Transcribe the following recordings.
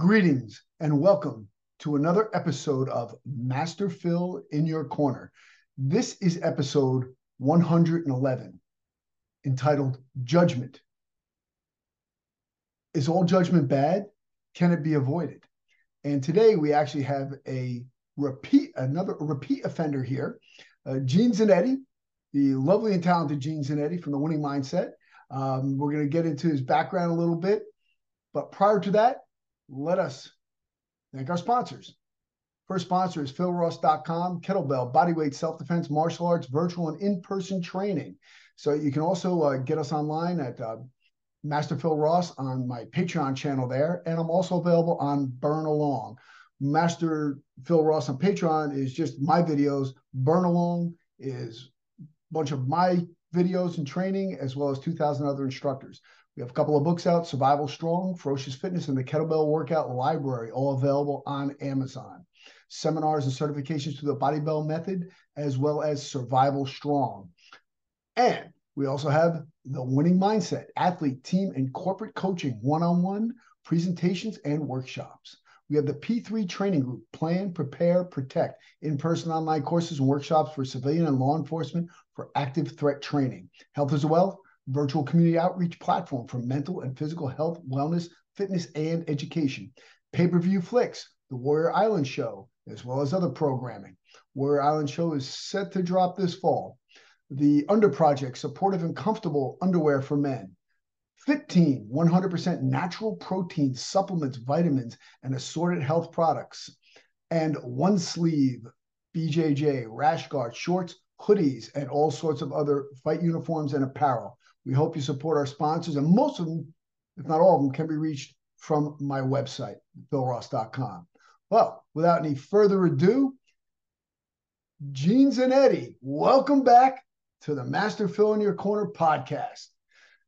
Greetings and welcome to another episode of Master Phil in Your Corner. This is episode 111, entitled Judgment. Is all judgment bad? Can it be avoided? And today we actually have another repeat offender here, Gene Zanetti, the lovely and talented Gene Zanetti from the Winning Mindset. We're going to get into his background a little bit, but prior to that, let us thank our sponsors. First sponsor is philross.com, kettlebell, bodyweight, self-defense, martial arts, virtual and in-person training. So you can also get us online at Master Phil Ross on my Patreon channel there. And I'm also available on Burn Along. Master Phil Ross on Patreon is just my videos. Burn Along is a bunch of my videos and training, as well as 2,000 other instructors. We have a couple of books out, Survival Strong, Ferocious Fitness, and the Kettlebell Workout Library, all available on Amazon. Seminars and certifications through the Body Bell Method, as well as Survival Strong. And we also have the Winning Mindset, athlete, team, and corporate coaching, one-on-one presentations and workshops. We have the P3 Training Group, Plan, Prepare, Protect, in-person online courses and workshops for civilian and law enforcement for active threat training. Health is Wealth, virtual community outreach platform for mental and physical health, wellness, fitness, and education. PPVFlix, the Warrior Island Show, as well as other programming. Warrior Island Show is set to drop this fall. The Under Project, supportive and comfortable underwear for men. Fit Team, 100% natural protein, supplements, vitamins, and assorted health products. And One Sleeve BJJ, rash guard, shorts, hoodies, and all sorts of other fight uniforms and apparel. We hope you support our sponsors, and most of them, if not all of them, can be reached from my website, philross.com. Well, without any further ado, Gene Zanetti, welcome back to the Master Phil in Your Corner podcast.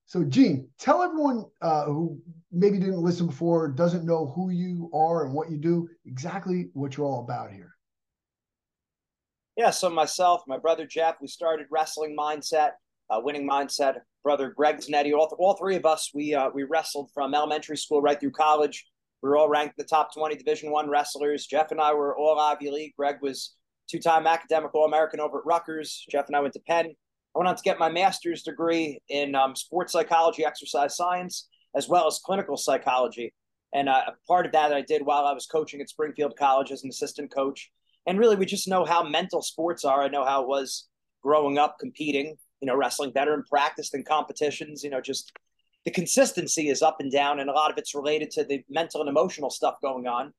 So, Gene, tell everyone who maybe didn't listen before, doesn't know who you are and what you do, exactly what you're all about here. Yeah, so myself, my brother Jeff, we started Wrestling Mindset, Winning Mindset, brother Greg Zanetti, all three of us, we wrestled from elementary school right through college. We were all ranked the top 20 Division I wrestlers. Jeff and I were all Ivy League. Greg was two-time academic All-American over at Rutgers. Jeff and I went to Penn. I went on to get my master's degree in sports psychology, exercise science, as well as clinical psychology. And part of that I did while I was coaching at Springfield College as an assistant coach. And really, we just know how mental sports are. I know how it was growing up competing, you know, wrestling better in practice than competitions, you know, just the consistency is up and down. And a lot of it's related to the mental and emotional stuff going on,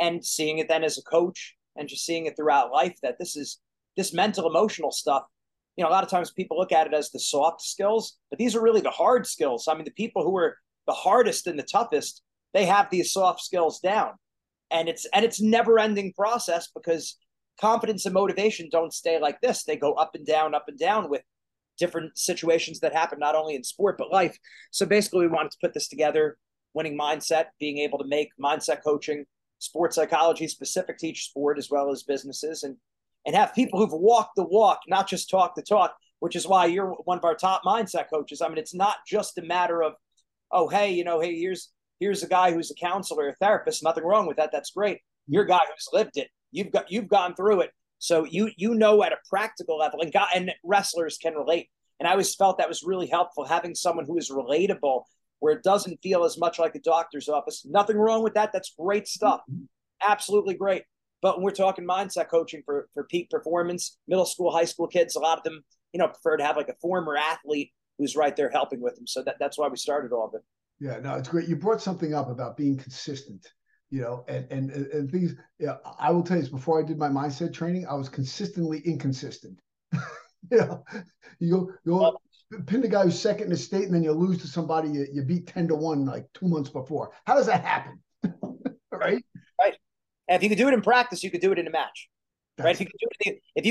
and seeing it then as a coach and just seeing it throughout life, that this mental, emotional stuff, you know, a lot of times people look at it as the soft skills, but these are really the hard skills. I mean, the people who are the hardest and the toughest, they have these soft skills down. And it's never-ending process, because confidence and motivation don't stay like this. They go up and down with different situations that happen, not only in sport, but life. So basically, we wanted to put this together, Winning Mindset, being able to make mindset coaching, sports psychology specific to each sport, as well as businesses, and have people who've walked the walk, not just talk the talk, which is why you're one of our top mindset coaches. I mean, it's not just a matter of, oh, hey, you know, hey, here's a guy who's a counselor, a therapist, nothing wrong with that. That's great. You're a guy who's lived it. You've gone through it. So you know at a practical level, and wrestlers can relate. And I always felt that was really helpful, having someone who is relatable, where it doesn't feel as much like a doctor's office. Nothing wrong with that. That's great stuff. Absolutely great. But when we're talking mindset coaching for peak performance, middle school, high school kids, a lot of them, you know, prefer to have like a former athlete who's right there helping with them. So that's why we started all of it. Yeah, no, it's great. You brought something up about being consistent, you know, and things. Yeah, I will tell you this, before I did my mindset training, I was consistently inconsistent. You know, you pin the guy who's second in the state, and then you lose to somebody you beat 10-1 like 2 months before. How does that happen? Right? Right. And if you could do it in practice, you could do it in a match. That's right. If you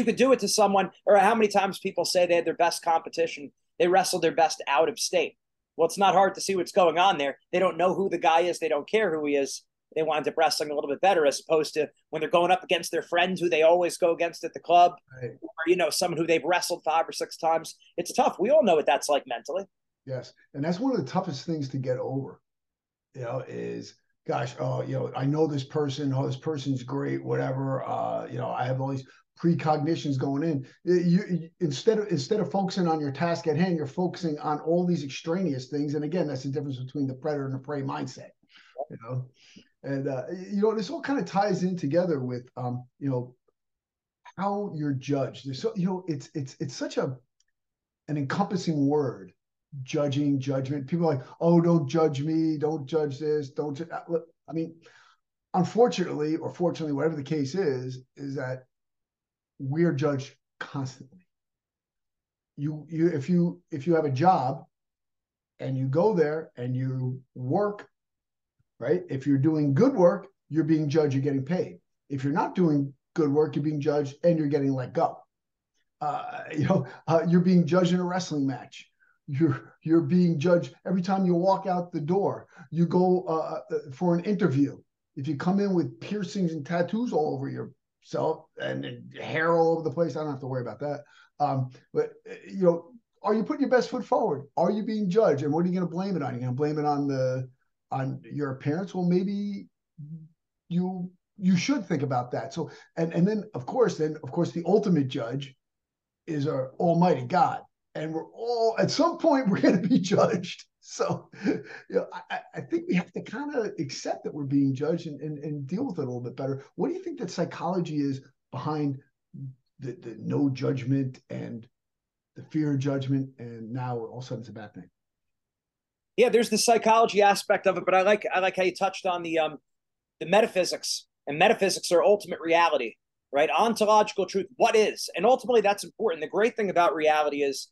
could do it to someone, or how many times people say they had their best competition, they wrestled their best out of state. Well, it's not hard to see what's going on there. They don't know who the guy is. They don't care who he is. They wind up wrestling a little bit better, as opposed to when they're going up against their friends who they always go against at the club, right, or, you know, someone who they've wrestled 5 or 6 times. It's tough. We all know what that's like mentally. Yes. And that's one of the toughest things to get over, you know, is gosh, oh, you know, I know this person, oh, this person's great, whatever. You know, I have all these precognitions going in. You, instead of focusing on your task at hand, you're focusing on all these extraneous things. And again, that's the difference between the predator and the prey mindset, you know? And, you know, this all kind of ties in together with, you know, how you're judged. There's so, you know, it's such an encompassing word, judging, judgment. People are like, oh, don't judge me. Don't judge this. Don't, I mean, unfortunately, or fortunately, whatever the case is that we're judged constantly. If you have a job and you go there and you work, right? If you're doing good work, you're being judged, you're getting paid. If you're not doing good work, you're being judged and you're getting let go. You know, you're being judged in a wrestling match. You're being judged every time you walk out the door. You go for an interview. If you come in with piercings and tattoos all over yourself and hair all over the place, I don't have to worry about that. But, you know, are you putting your best foot forward? Are you being judged? And what are you going to blame it on? You're going to blame it on your appearance? Well, maybe you should think about that. So, and then of course the ultimate judge is our almighty God. And we're all, at some point, we're going to be judged. So, you know, I think we have to kind of accept that we're being judged and deal with it a little bit better. What do you think that psychology is behind the no judgment and the fear of judgment? And now all of a sudden it's a bad thing. Yeah, there's the psychology aspect of it, but I like how you touched on the metaphysics, and metaphysics are ultimate reality, right? Ontological truth, what is? And ultimately that's important. The great thing about reality is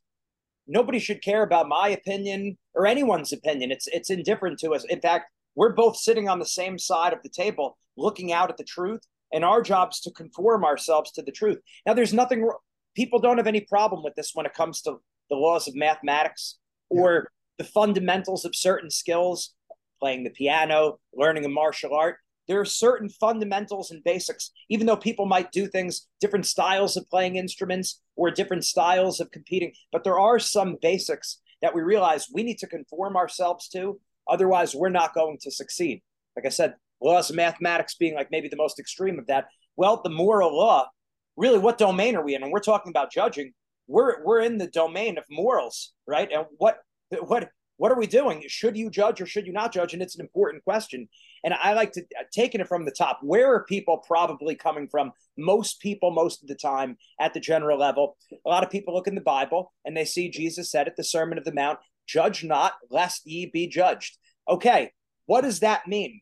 nobody should care about my opinion or anyone's opinion. It's indifferent to us. In fact, we're both sitting on the same side of the table looking out at the truth, and our job is to conform ourselves to the truth. Now, there's nothing, people don't have any problem with this when it comes to the laws of mathematics or the fundamentals of certain skills, playing the piano, learning a martial art. There are certain fundamentals and basics, even though people might do things, different styles of playing instruments or different styles of competing, but there are some basics that we realize we need to conform ourselves to, otherwise we're not going to succeed. Like I said, laws of mathematics being like maybe the most extreme of that. Well, the moral law, really what domain are we in? And we're talking about judging. We're in the domain of morals, right? And what are we doing? Should you judge or should you not judge? And it's an important question. And I like to taking it from the top. Where are people probably coming from? Most people, most of the time at the general level, a lot of people look in the Bible and they see Jesus said at the Sermon on the Mount, judge not lest ye be judged. Okay. What does that mean?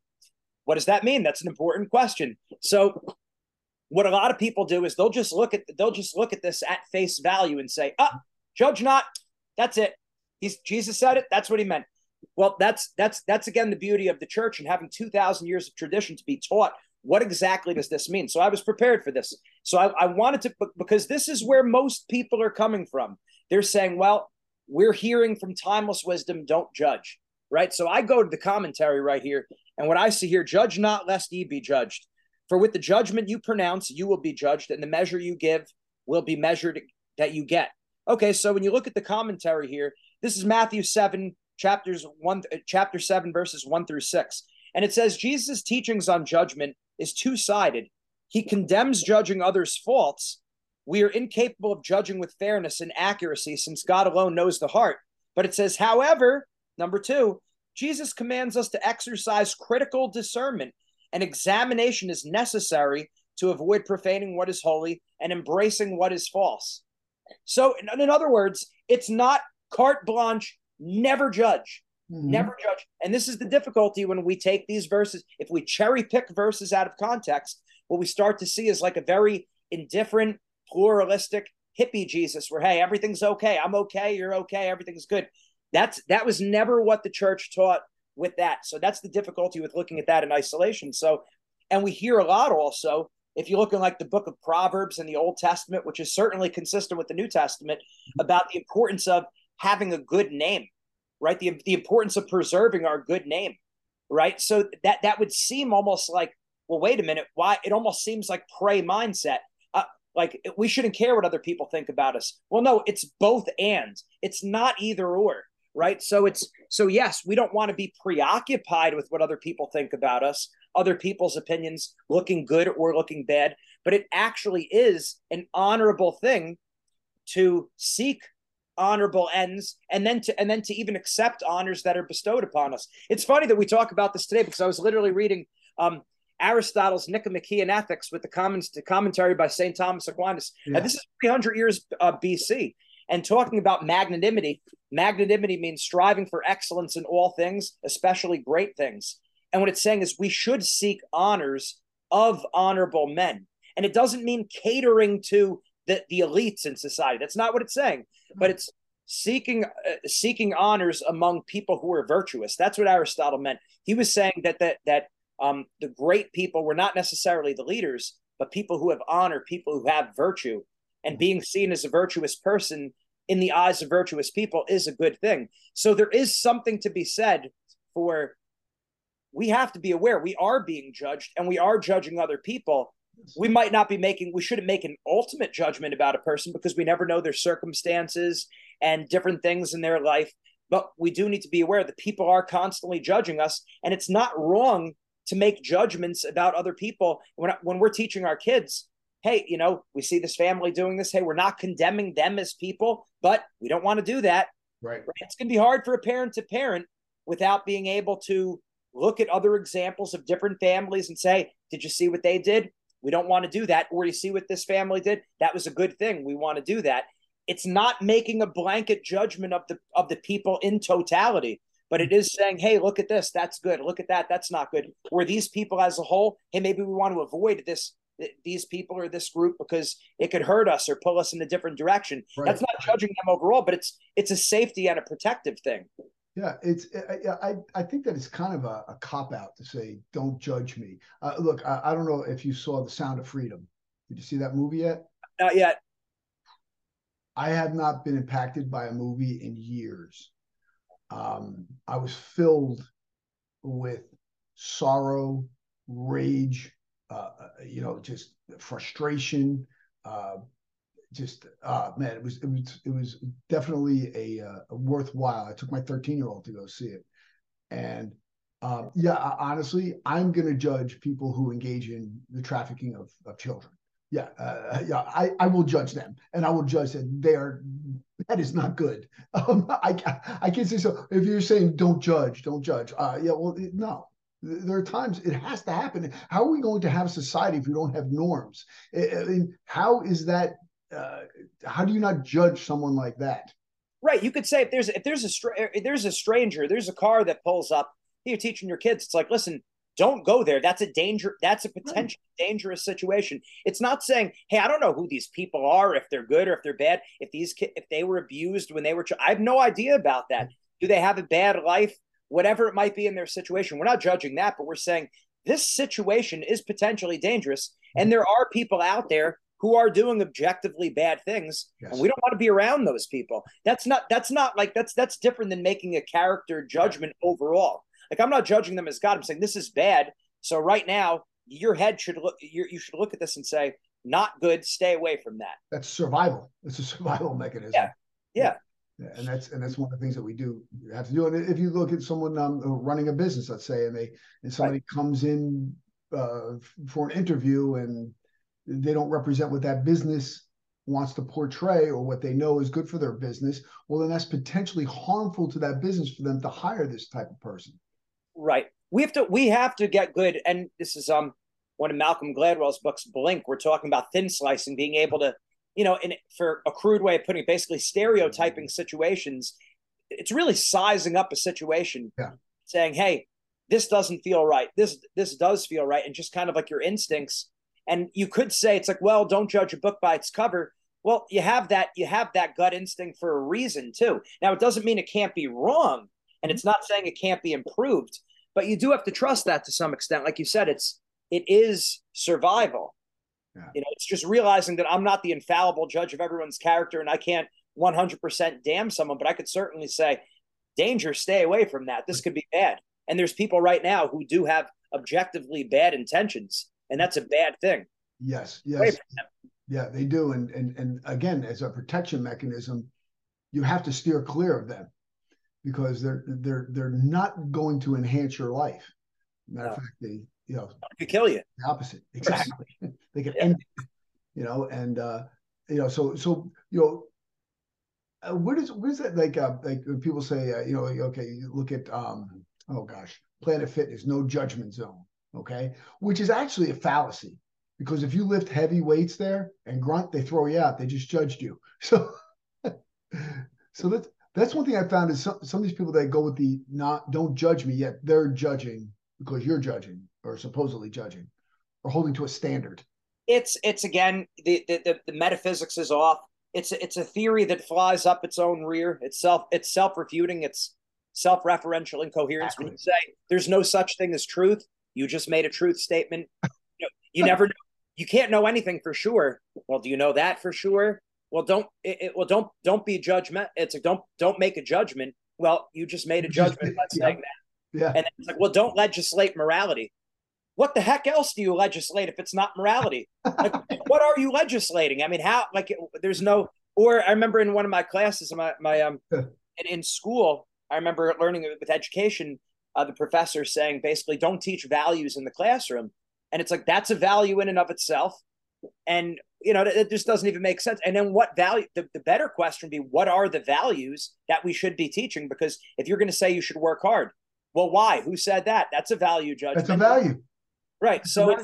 What does that mean? That's an important question. So what a lot of people do is they'll just look at this at face value and say, judge not. That's it. Jesus said it. That's what he meant. Well, that's again, the beauty of the church and having 2,000 years of tradition to be taught. What exactly does this mean? So I was prepared for this. So I wanted to, because this is where most people are coming from. They're saying, well, we're hearing from timeless wisdom, don't judge, right? So I go to the commentary right here. And what I see here, judge not lest ye be judged. For with the judgment you pronounce, you will be judged. And the measure you give will be measured that you get. Okay, so when you look at the commentary here, this is Matthew 7, chapter 7, verses 1 through 6. And it says, Jesus' teachings on judgment is two-sided. He condemns judging others' faults. We are incapable of judging with fairness and accuracy since God alone knows the heart. But it says, however, number two, Jesus commands us to exercise critical discernment, and examination is necessary to avoid profaning what is holy and embracing what is false. So in other words, it's not carte blanche, never judge, never judge. And this is the difficulty when we take these verses. If we cherry pick verses out of context, what we start to see is like a very indifferent, pluralistic, hippie Jesus where, hey, everything's okay. I'm okay. You're okay. Everything's good. That was never what the church taught with that. So that's the difficulty with looking at that in isolation. So, and we hear a lot also, if you look in like the book of Proverbs in the Old Testament, which is certainly consistent with the New Testament, about the importance of having a good name, right? The importance of preserving our good name, right? So that would seem almost like, well, wait a minute, why? It almost seems like prey mindset. Like we shouldn't care what other people think about us. Well, no, it's both and. It's not either or, right? So yes, we don't want to be preoccupied with what other people think about us, other people's opinions, looking good or looking bad, but it actually is an honorable thing to seek honorable ends and then to even accept honors that are bestowed upon us. It's funny that we talk about this today because I was literally reading Aristotle's Nicomachean Ethics with the commentary by St. Thomas Aquinas. Yeah. And this is 300 years BC, and talking about magnanimity. Magnanimity means striving for excellence in all things, especially great things. And what it's saying is we should seek honors of honorable men. And it doesn't mean catering to the elites in society. That's not what it's saying, but it's seeking honors among people who are virtuous. That's what Aristotle meant. He was saying that the great people were not necessarily the leaders, but people who have honor, people who have virtue, and being seen as a virtuous person in the eyes of virtuous people is a good thing. So there is something to be said for, we have to be aware we are being judged and we are judging other people. We might not be making, we shouldn't make an ultimate judgment about a person because we never know their circumstances and different things in their life. But we do need to be aware that people are constantly judging us, and it's not wrong to make judgments about other people. When we're teaching our kids, hey, you know, we see this family doing this. Hey, we're not condemning them as people, but we don't want to do that. Right. It's going to be hard for a parent to parent without being able to look at other examples of different families and say, did you see what they did? We don't want to do that. Or you see what this family did? That was a good thing. We want to do that. It's not making a blanket judgment of the people in totality, but it is saying, hey, look at this. That's good. Look at that. That's not good. Or these people as a whole, hey, maybe we want to avoid these people or this group because it could hurt us or pull us in a different direction. Right. That's not judging them overall, but it's a safety and a protective thing. Yeah, I think that it's kind of a cop-out to say, don't judge me. Look, I don't know if you saw The Sound of Freedom. Did you see that movie yet? Not yet. I have not been impacted by a movie in years. I was filled with sorrow, rage, just frustration, man, it was definitely a worthwhile. I took my 13-year-old to go see it, and honestly, I'm going to judge people who engage in the trafficking of children. I will judge them, and I will judge that that is not good. I can't say so. If you're saying don't judge, no. There are times it has to happen. How are we going to have society if we don't have norms? I mean, how is that? How do you not judge someone like that? Right. You could say if there's a stranger, there's a car that pulls up, you're teaching your kids. It's like, listen, don't go there. That's a danger. That's a potentially dangerous situation. It's not saying, hey, I don't know who these people are, if they're good or if they're bad, if they were abused when they were, I have no idea about that. Do they have a bad life? Whatever it might be in their situation. We're not judging that, but we're saying this situation is potentially dangerous. And there are people out there who are doing objectively bad things, and we don't want to be around those people. That's different than making a character judgment overall. Like, I'm not judging them as God. I'm saying this is bad. So right now you should look at this and say, not good. Stay away from that. That's survival. It's a survival mechanism. Yeah. Yeah, and that's one of the things that we do have to do. And if you look at someone running a business, let's say, and somebody comes in for an interview and they don't represent what that business wants to portray or what they know is good for their business, well, then that's potentially harmful to that business for them to hire this type of person. Right. We have to get good. And this is one of Malcolm Gladwell's books, Blink. We're talking about thin slicing, being able to, for a crude way of putting it, basically stereotyping situations. It's really sizing up a situation, saying, hey, this doesn't feel right. This does feel right. And just kind of like your instincts. And you could say, it's like, well, don't judge a book by its cover. Well, you have that gut instinct for a reason too. Now, it doesn't mean it can't be wrong, and it's not saying it can't be improved, but you do have to trust that to some extent. Like you said, it is survival. Yeah. It's just realizing that I'm not the infallible judge of everyone's character, and I can't 100% damn someone, but I could certainly say, danger, stay away from that. This could be bad. And there's people right now who do have objectively bad intentions, and that's a bad thing. Yes. Yeah, they do. And again, as a protection mechanism, you have to steer clear of them. because they're not going to enhance your life. Matter of fact, they could kill you. The opposite, exactly. They could end it. Where's that, like when people say, you look at, Planet Fitness, no judgment zone, okay? Which is actually a fallacy, because if you lift heavy weights there and grunt, they throw you out. They just judged you. So that's one thing I found is some of these people that go with the don't judge me, yet they're judging because you're judging or supposedly judging or holding to a standard. It's again, the metaphysics is off. It's a theory that flies up its own rear. It's self-refuting. It's self-referential incoherence. Exactly. When you say there's no such thing as truth, you just made a truth statement. You never know. You can't know anything for sure. Well, do you know that for sure? Well, don't be judgment. It's like, don't make a judgment. Well, you just made a judgment by saying that. Yeah. And it's like, well, don't legislate morality. What the heck else do you legislate if it's not morality? Like, what are you legislating? I mean, there's no, or I remember in one of my classes, in school, I remember learning with education, the professor saying, basically, don't teach values in the classroom. And it's like, that's a value in and of itself. And, it just doesn't even make sense. And then what value, the better question would be, what are the values that we should be teaching? Because if you're going to say you should work hard, well, why? Who said that? That's a value judgment. That's a value. Right. So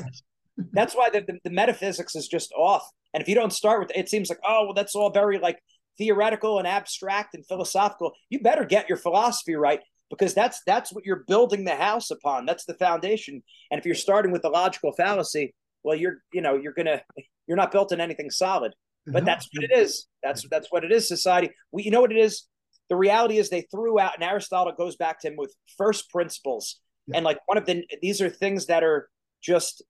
that's why the metaphysics is just off. And if you don't start with it, seems like, oh, well, that's all very like theoretical and abstract and philosophical. You better get your philosophy right, because that's what you're building the house upon. That's the foundation. And if you're starting with the logical fallacy, well, you're not built in anything solid. But that's what it is. That's what it is, society. You know what it is? The reality is they threw out, and Aristotle goes back to him with first principles. Yeah. And like these are things that are just,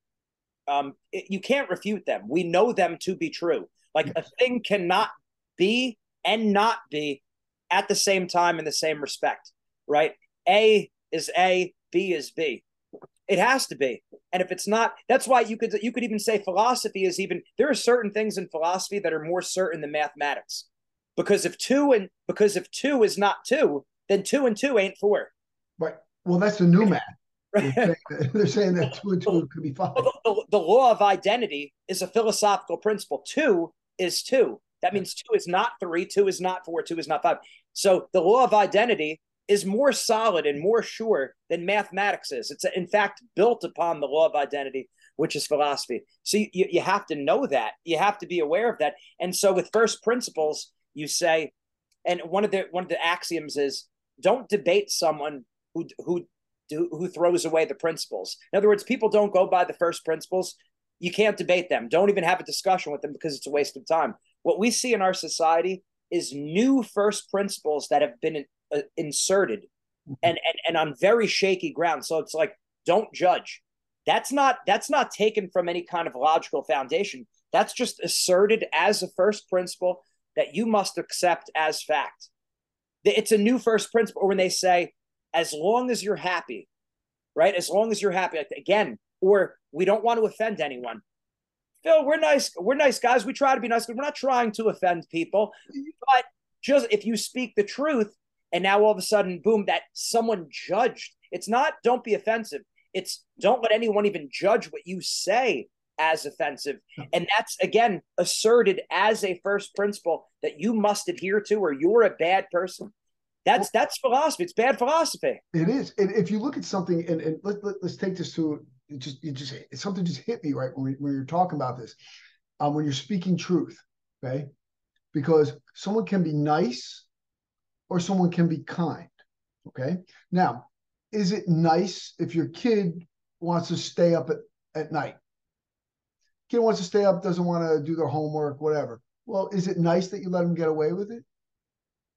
you can't refute them. We know them to be true. Like a thing cannot be and not be at the same time in the same respect, right? A is A, B is B. It has to be. And if it's not, that's why you could even say philosophy is even, there are certain things in philosophy that are more certain than mathematics. Because if two is not two, then 2 and 2 ain't 4. Right. Well, that's the new math. Right. They're saying that 2 and 2 could be 5. The law of identity is a philosophical principle. 2 is 2. That means 2 is not 3, 2 is not 4, 2 is not 5. So the law of identity is more solid and more sure than mathematics is. It's in fact built upon the law of identity, which is philosophy. So you have to know that. You have to be aware of that. And so with first principles, you say, and one of the axioms is don't debate someone who throws away the principles. In other words, people don't go by the first principles. You can't debate them. Don't even have a discussion with them because it's a waste of time. What we see in our society is new first principles that have been inserted and on very shaky ground. So it's like, don't judge. That's not taken from any kind of logical foundation. That's just asserted as a first principle that you must accept as fact. It's a new first principle. Or when they say, as long as you're happy, right? As long as you're happy, like, again, or we don't want to offend anyone. Phil, we're nice. We're nice guys. We try to be nice, but we're not trying to offend people. But just if you speak the truth, and now all of a sudden, boom, that someone judged. It's not don't be offensive. It's don't let anyone even judge what you say as offensive. And that's, again, asserted as a first principle that you must adhere to or you're a bad person. That's philosophy. It's bad philosophy. It is. And if you look at something, and let's take this to something just hit me right when you're talking about this, when you're speaking truth, okay? Because someone can be nice or someone can be kind, okay? Now, is it nice if your kid wants to stay up at night? Kid wants to stay up, doesn't want to do their homework, whatever. Well, is it nice that you let them get away with it?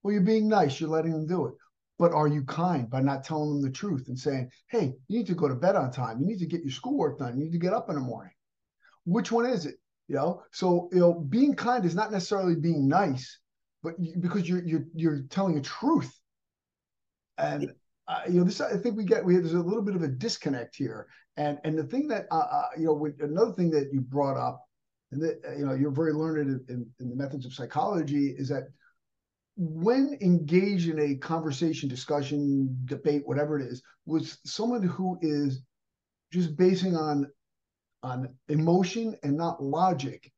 Well, you're being nice. You're letting them do it. But are you kind by not telling them the truth and saying, hey, you need to go to bed on time. You need to get your schoolwork done. You need to get up in the morning. Which one is it? Being kind is not necessarily being nice, but because you're telling the truth. And, this, I think there's a little bit of a disconnect here. And the thing that, another thing that you brought up, and that, you're very learned in the methods of psychology, is that when engaged in a conversation, discussion, debate, whatever it is, with someone who is just basing on emotion and not logic,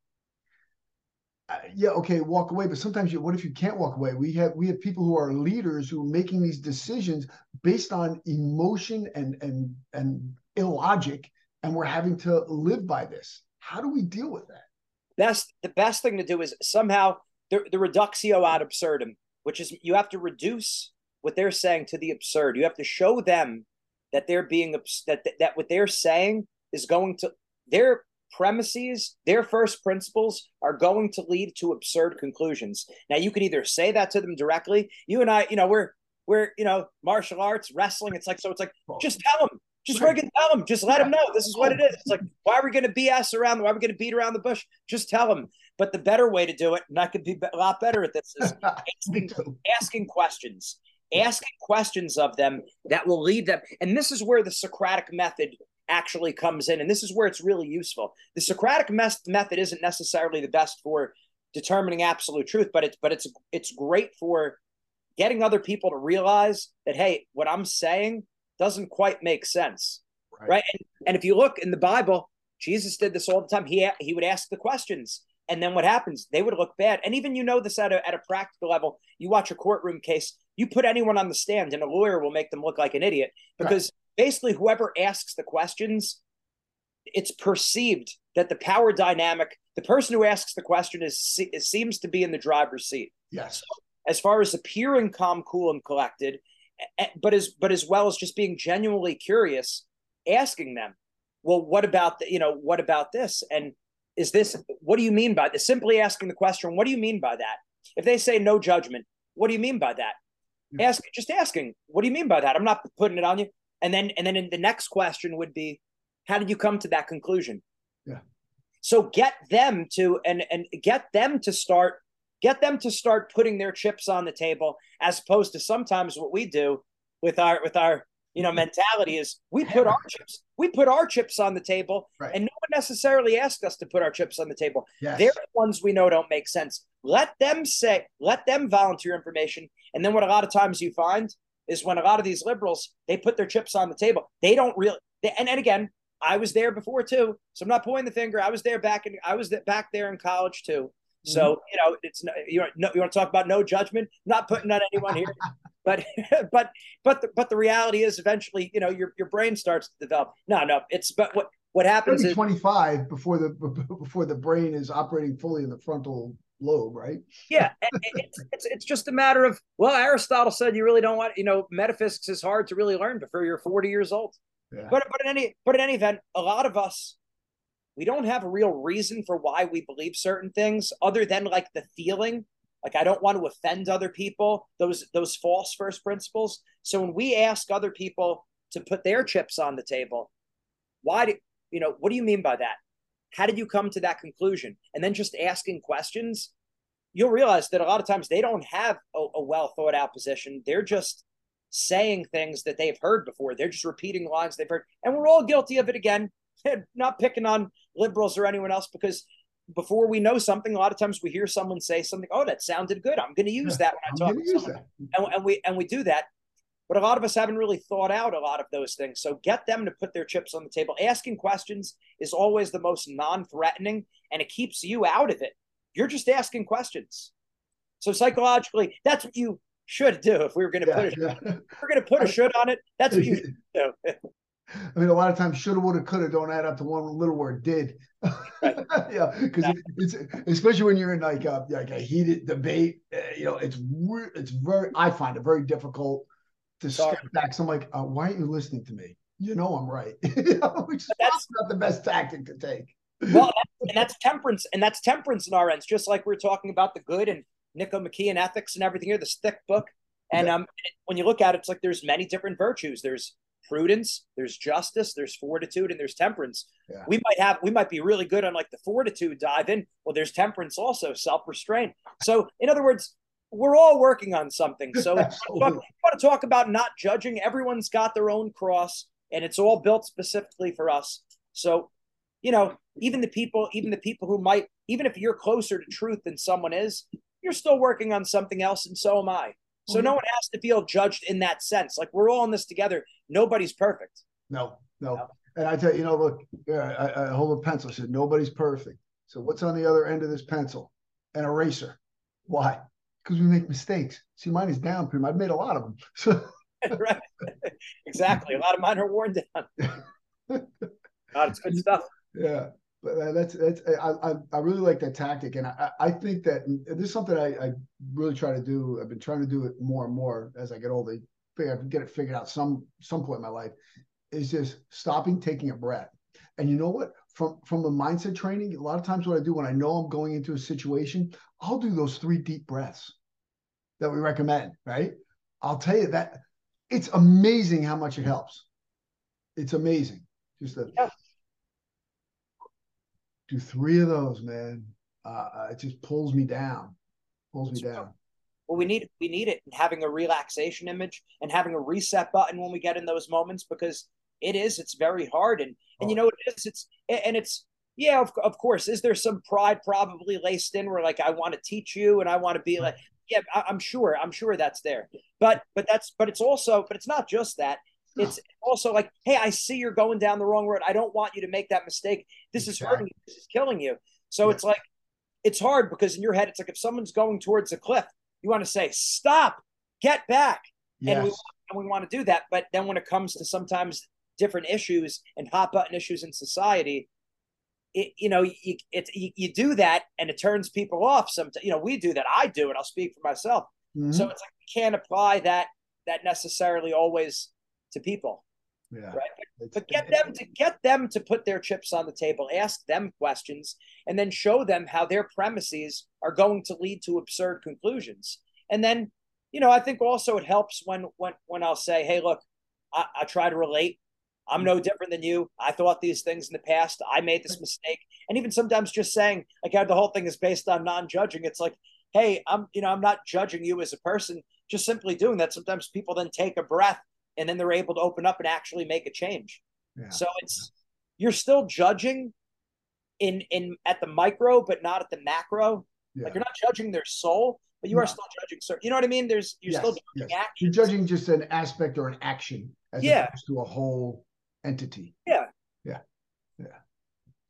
yeah, okay, walk away. But sometimes, what if you can't walk away? We have people who are leaders who are making these decisions based on emotion and illogic, and we're having to live by this. How do we deal with that? The best thing to do is somehow the reductio ad absurdum, which is you have to reduce what they're saying to the absurd. You have to show them that they're being that what they're saying is going to their premises, their first principles are going to lead to absurd conclusions. Now you can either say that to them directly. You and I, we're martial arts, wrestling. It's like just tell them. Just freaking tell them. Just let them know. This is what it is. It's like, why are we going to BS around? Why are we going to beat around the bush? Just tell them. But the better way to do it, and I could be a lot better at this, is asking questions. Asking questions of them that will lead them. And this is where the Socratic method actually comes in. And this is where it's really useful. The Socratic method isn't necessarily the best for determining absolute truth, but it's great for getting other people to realize that, hey, what I'm saying doesn't quite make sense, right? And if you look in the Bible, Jesus did this all the time. He would ask the questions, and then what happens? They would look bad. And even this at a practical level. You watch a courtroom case. You put anyone on the stand, and a lawyer will make them look like an idiot because basically whoever asks the questions, it's perceived that the power dynamic, the person who asks the question seems to be in the driver's seat. Yes. So, as far as appearing calm, cool, and collected, but as well as just being genuinely curious, asking them, well, what about this? And is this, what do you mean by this? Simply asking the question, what do you mean by that? If they say no judgment, what do you mean by that? Yeah. Just asking, what do you mean by that? I'm not putting it on you. And then in the next question would be, how did you come to that conclusion? Yeah. So get them to start putting their chips on the table, as opposed to sometimes what we do with our mentality is we put our chips on the table, and no one necessarily asked us to put our chips on the table. Yes. They're the ones we know don't make sense. Let them volunteer information. And then what a lot of times you find is when a lot of these liberals, they put their chips on the table. They don't really, and again, I was there before too. So I'm not pointing the finger. I was back there in college too. So, it's, you want to talk about no judgment, not putting on anyone here, but the reality is eventually, your brain starts to develop. No, it's, but what happens is 25 before the brain is operating fully in the frontal lobe, right? Yeah. It's just a matter of, well, Aristotle said you really don't want, metaphysics is hard to really learn before you're 40 years old. Yeah. But in any event, a lot of us, we don't have a real reason for why we believe certain things other than like the feeling, like I don't want to offend other people, those false first principles. So when we ask other people to put their chips on the table, what do you mean by that? How did you come to that conclusion? And then just asking questions, you'll realize that a lot of times they don't have a well thought out position. They're just saying things that they've heard before. They're just repeating lines they've heard. And we're all guilty of it again. Not picking on liberals or anyone else, because before we know something, a lot of times we hear someone say something, oh, that sounded good. I'm going to use that when I talk to someone. And we do that. But a lot of us haven't really thought out a lot of those things. So get them to put their chips on the table. Asking questions is always the most non-threatening, and it keeps you out of it. You're just asking questions. So psychologically, that's what you should do. If we were going to put a should on it, that's what you should do. I mean, a lot of times shoulda, woulda, coulda don't add up to one little word, did. Because it's especially when you're in like a heated debate, I find it very difficult to step back. So I'm like, why aren't you listening to me? You know I'm right. Which is not the best tactic to take. Well, that's temperance in our ends. Just like we're talking about the good and Nicomachean Ethics and everything here, this thick book. And when you look at it, it's like there's many different virtues. There's prudence, there's justice, there's fortitude, and there's temperance. Yeah. We might be really good on like the fortitude dive in. Well, there's temperance also, self-restraint. So in other words, we're all working on something. So if you want to talk about not judging, everyone's got their own cross, and it's all built specifically for us. So, even the people who might, even if you're closer to truth than someone is, you're still working on something else, and so am I. So no one has to feel judged in that sense. Like, we're all in this together. Nobody's perfect. No. And I tell you, look, I hold a pencil. I said, nobody's perfect. So what's on the other end of this pencil? An eraser. Why? Because we make mistakes. See, mine is down. I've made a lot of them. So. Right. Exactly. A lot of mine are worn down. God, it's good stuff. Yeah. But that's I really like that tactic. And I think that this is something I really try to do. I've been trying to do it more and more as I get older. I think I can get it figured out some point in my life. Is just stopping, taking a breath. And you know what? From the mindset training, a lot of times what I do when I know I'm going into a situation, I'll do those 3 deep breaths that we recommend, right? I'll tell you that it's amazing how much it helps. It's amazing. Just do 3 of those, man. It just pulls me down. Well, we need it. And having a relaxation image and having a reset button when we get in those moments, because it's very hard. And you know, of course, is there some pride probably laced in where, like, I want to teach you and I want to be like, yeah, I'm sure that's there. But it's not just that. It's also like, hey, I see you're going down the wrong road. I don't want you to make that mistake. This is hurting you. This is killing you. So it's like, it's hard, because in your head, it's like, if someone's going towards a cliff, you want to say, stop, get back. Yes. And we want to do that. But then when it comes to sometimes different issues and hot button issues in society, you do that and it turns people off. Sometimes, we do that. I do it. I'll speak for myself. Mm-hmm. So it's like, we can't apply that necessarily always to people. Yeah. Right. But get them to put their chips on the table, ask them questions, and then show them how their premises are going to lead to absurd conclusions. And then, I think also it helps when I'll say, hey, look, I try to relate. I'm no different than you. I thought these things in the past. I made this mistake. And even sometimes just saying, like, how the whole thing is based on non-judging. It's like, hey, I'm not judging you as a person. Just simply doing that. Sometimes people then take a breath, and then they're able to open up and actually make a change. Yeah. So you're still judging in at the micro, but not at the macro. Yeah. Like, you're not judging their soul, but you are still judging. So, you know what I mean? You're still judging actions. You're judging just an aspect or an action as opposed to a whole entity. Yeah.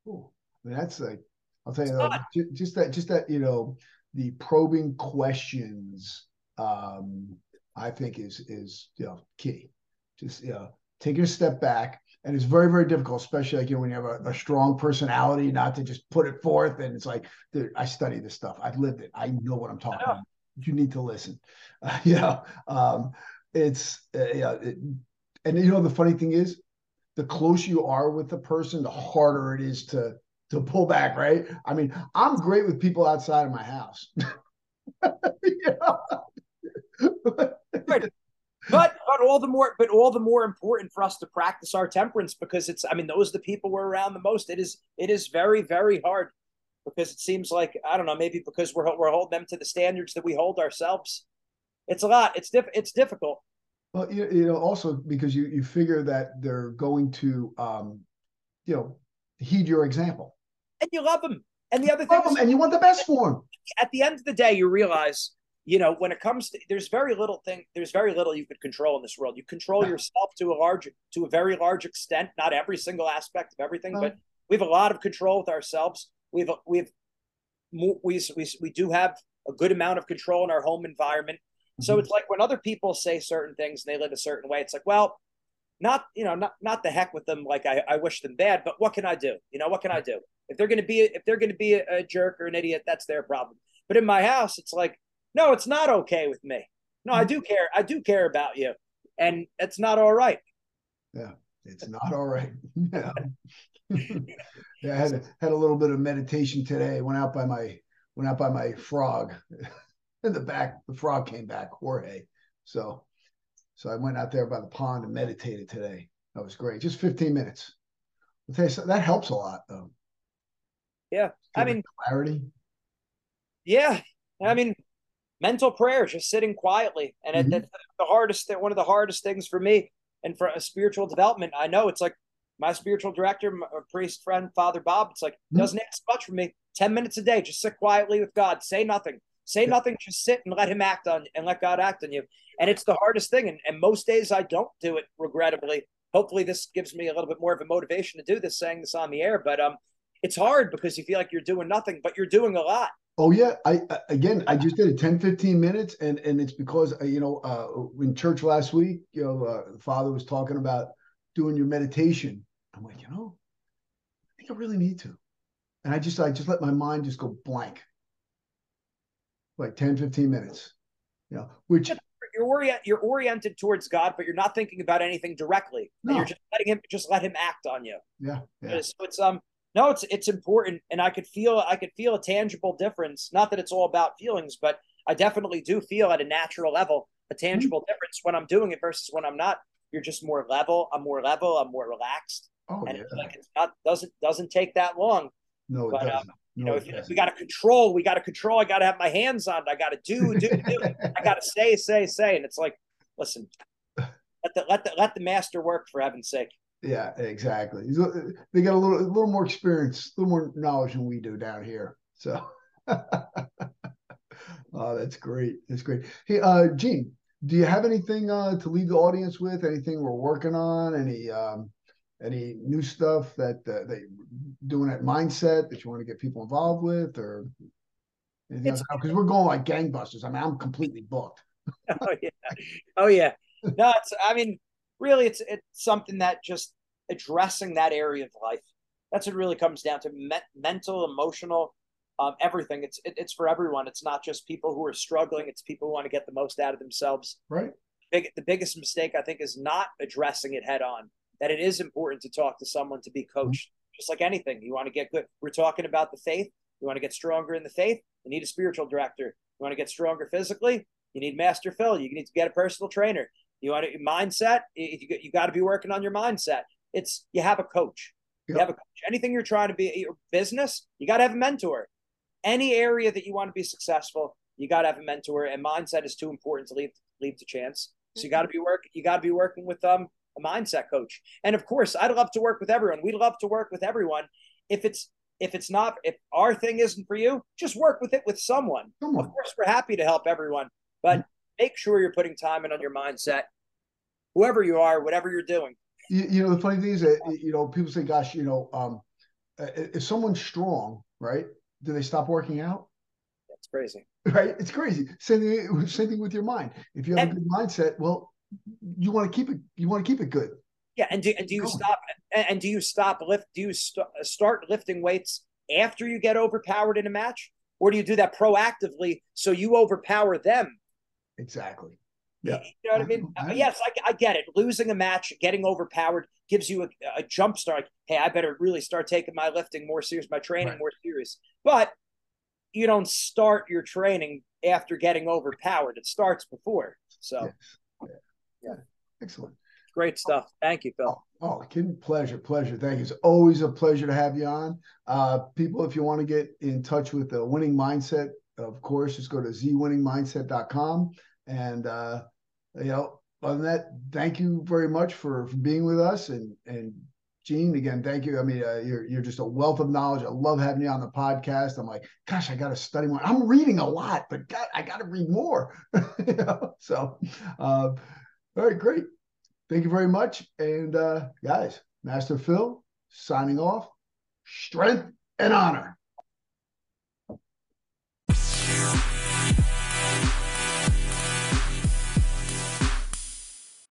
Cool. I mean, that's like, I'll tell you, just that, the probing questions, I think is key. Just taking a step back, and it's very, very difficult, especially like when you have a strong personality, not to just put it forth. And it's like, dude, I study this stuff. I've lived it. I know what I'm talking about. You need to listen. And the funny thing is, the closer you are with the person, the harder it is to pull back. Right? I mean, I'm great with people outside of my house. But all the more important for us to practice our temperance, because those are the people we're around the most. It is very, very hard, because it seems like, I don't know, maybe because we're holding them to the standards that we hold ourselves. It's a lot. It's difficult. Well, also because you figure that they're going to, heed your example, and you love them, and the other thing, and you want the best for them. At the end of the day, you realize, when it comes to, there's very little you could control in this world. You control yourself to a very large extent, not every single aspect of everything, but we have a lot of control with ourselves. We do have a good amount of control in our home environment. So it's like when other people say certain things and they live a certain way, it's like, well, not the heck with them. Like, I wish them bad, but what can I do? What can I do? If they're going to be, a jerk or an idiot, that's their problem. But in my house, it's like, no, it's not okay with me. No, I do care. I do care about you. And it's not all right. Yeah, it's not all right. Yeah. Yeah, I had a little bit of meditation today. Went out by my frog in the back. The frog came back, Jorge. So I went out there by the pond and meditated today. That was great. Just 15 minutes. I'll tell you, so that helps a lot, though. Yeah. Clarity. Yeah. Mental prayer, just sitting quietly. And it's one of the hardest things for me. And for a spiritual development, I know it's like my spiritual director, my priest friend, Father Bob, it's like, doesn't ask much from me. 10 minutes a day, just sit quietly with God, say nothing. Say nothing, just sit and let him act on you, and let God act on you. And it's the hardest thing. And most days I don't do it, regrettably. Hopefully this gives me a little bit more of a motivation to do this, saying this on the air. But it's hard because you feel like you're doing nothing, but you're doing a lot. Oh yeah. I just did it 10, 15 minutes. And it's because, in church last week, the Father was talking about doing your meditation. I'm like, I think I really need to. And I just let my mind just go blank. Like 10, 15 minutes, which you're oriented towards God, but you're not thinking about anything directly. No. And you're just letting him, act on you. Yeah. So it's important. And I could feel a tangible difference. Not that it's all about feelings, but I definitely do feel at a natural level, a tangible difference when I'm doing it versus when I'm not. You're just more level. I'm more level. I'm more relaxed. Oh, and it's like doesn't take that long. No, it doesn't. If we got to control. I got to have my hands on it. I got to do. I got to say. And it's like, listen, let the master work, for heaven's sake. Yeah, exactly. They got a little more experience, a little more knowledge than we do down here. So, oh, that's great. That's great. Hey, Gene, do you have anything to leave the audience with? Anything we're working on? Any new stuff that they're doing at Mindset that you want to get people involved with, or anything else? Because we're going like gangbusters. I mean, I'm completely booked. Oh yeah. No, it's something that just addressing that area of life. That's what it really comes down to: mental, emotional, everything. It's for everyone. It's not just people who are struggling. It's people who want to get the most out of themselves. Right. The biggest mistake, I think, is not addressing it head on. That it is important to talk to someone, to be coached, just like anything. You want to get good. We're talking about the faith. You want to get stronger in the faith? You need a spiritual director. You want to get stronger physically? You need Master Phil. You need to get a personal trainer. You want to mindset? You got to be working on your mindset. You have a coach. Yep. You have a coach. Anything you're trying to be, your business, you got to have a mentor. Any area that you want to be successful, you got to have a mentor. And mindset is too important to leave to chance. So you got to be working with them. A mindset coach. And of course, I'd love to work with everyone. We love to work with everyone. If our thing isn't for you, just work with it with someone. Of course, we're happy to help everyone, but make sure you're putting time in on your mindset, whoever you are, whatever you're doing. The funny thing is that, people say, gosh, if someone's strong, right, do they stop working out? That's crazy. Right? It's crazy. Same thing with your mind. If you have a good mindset, well, you want to keep it good. Yeah. Do you start lifting weights after you get overpowered in a match, or do you do that proactively so you overpower them? Exactly. Yeah. You know what I mean? Yes, I get it. Losing a match, getting overpowered gives you a jump start. Like, hey, I better really start taking my lifting more serious, my training more serious. But you don't start your training after getting overpowered. It starts before. So yeah. Excellent. Great stuff. Thank you, Phil. Oh, pleasure. Thank you. It's always a pleasure to have you on. People, if you want to get in touch with the Winning Mindset, of course, just go to zwinningmindset.com. And, other than that, thank you very much for being with us. And Gene, again, thank you. I mean, you're just a wealth of knowledge. I love having you on the podcast. I'm like, gosh, I got to study more. I'm reading a lot, but God, I got to read more. So, all right, great. Thank you very much. And guys, Master Phil signing off. Strength and honor.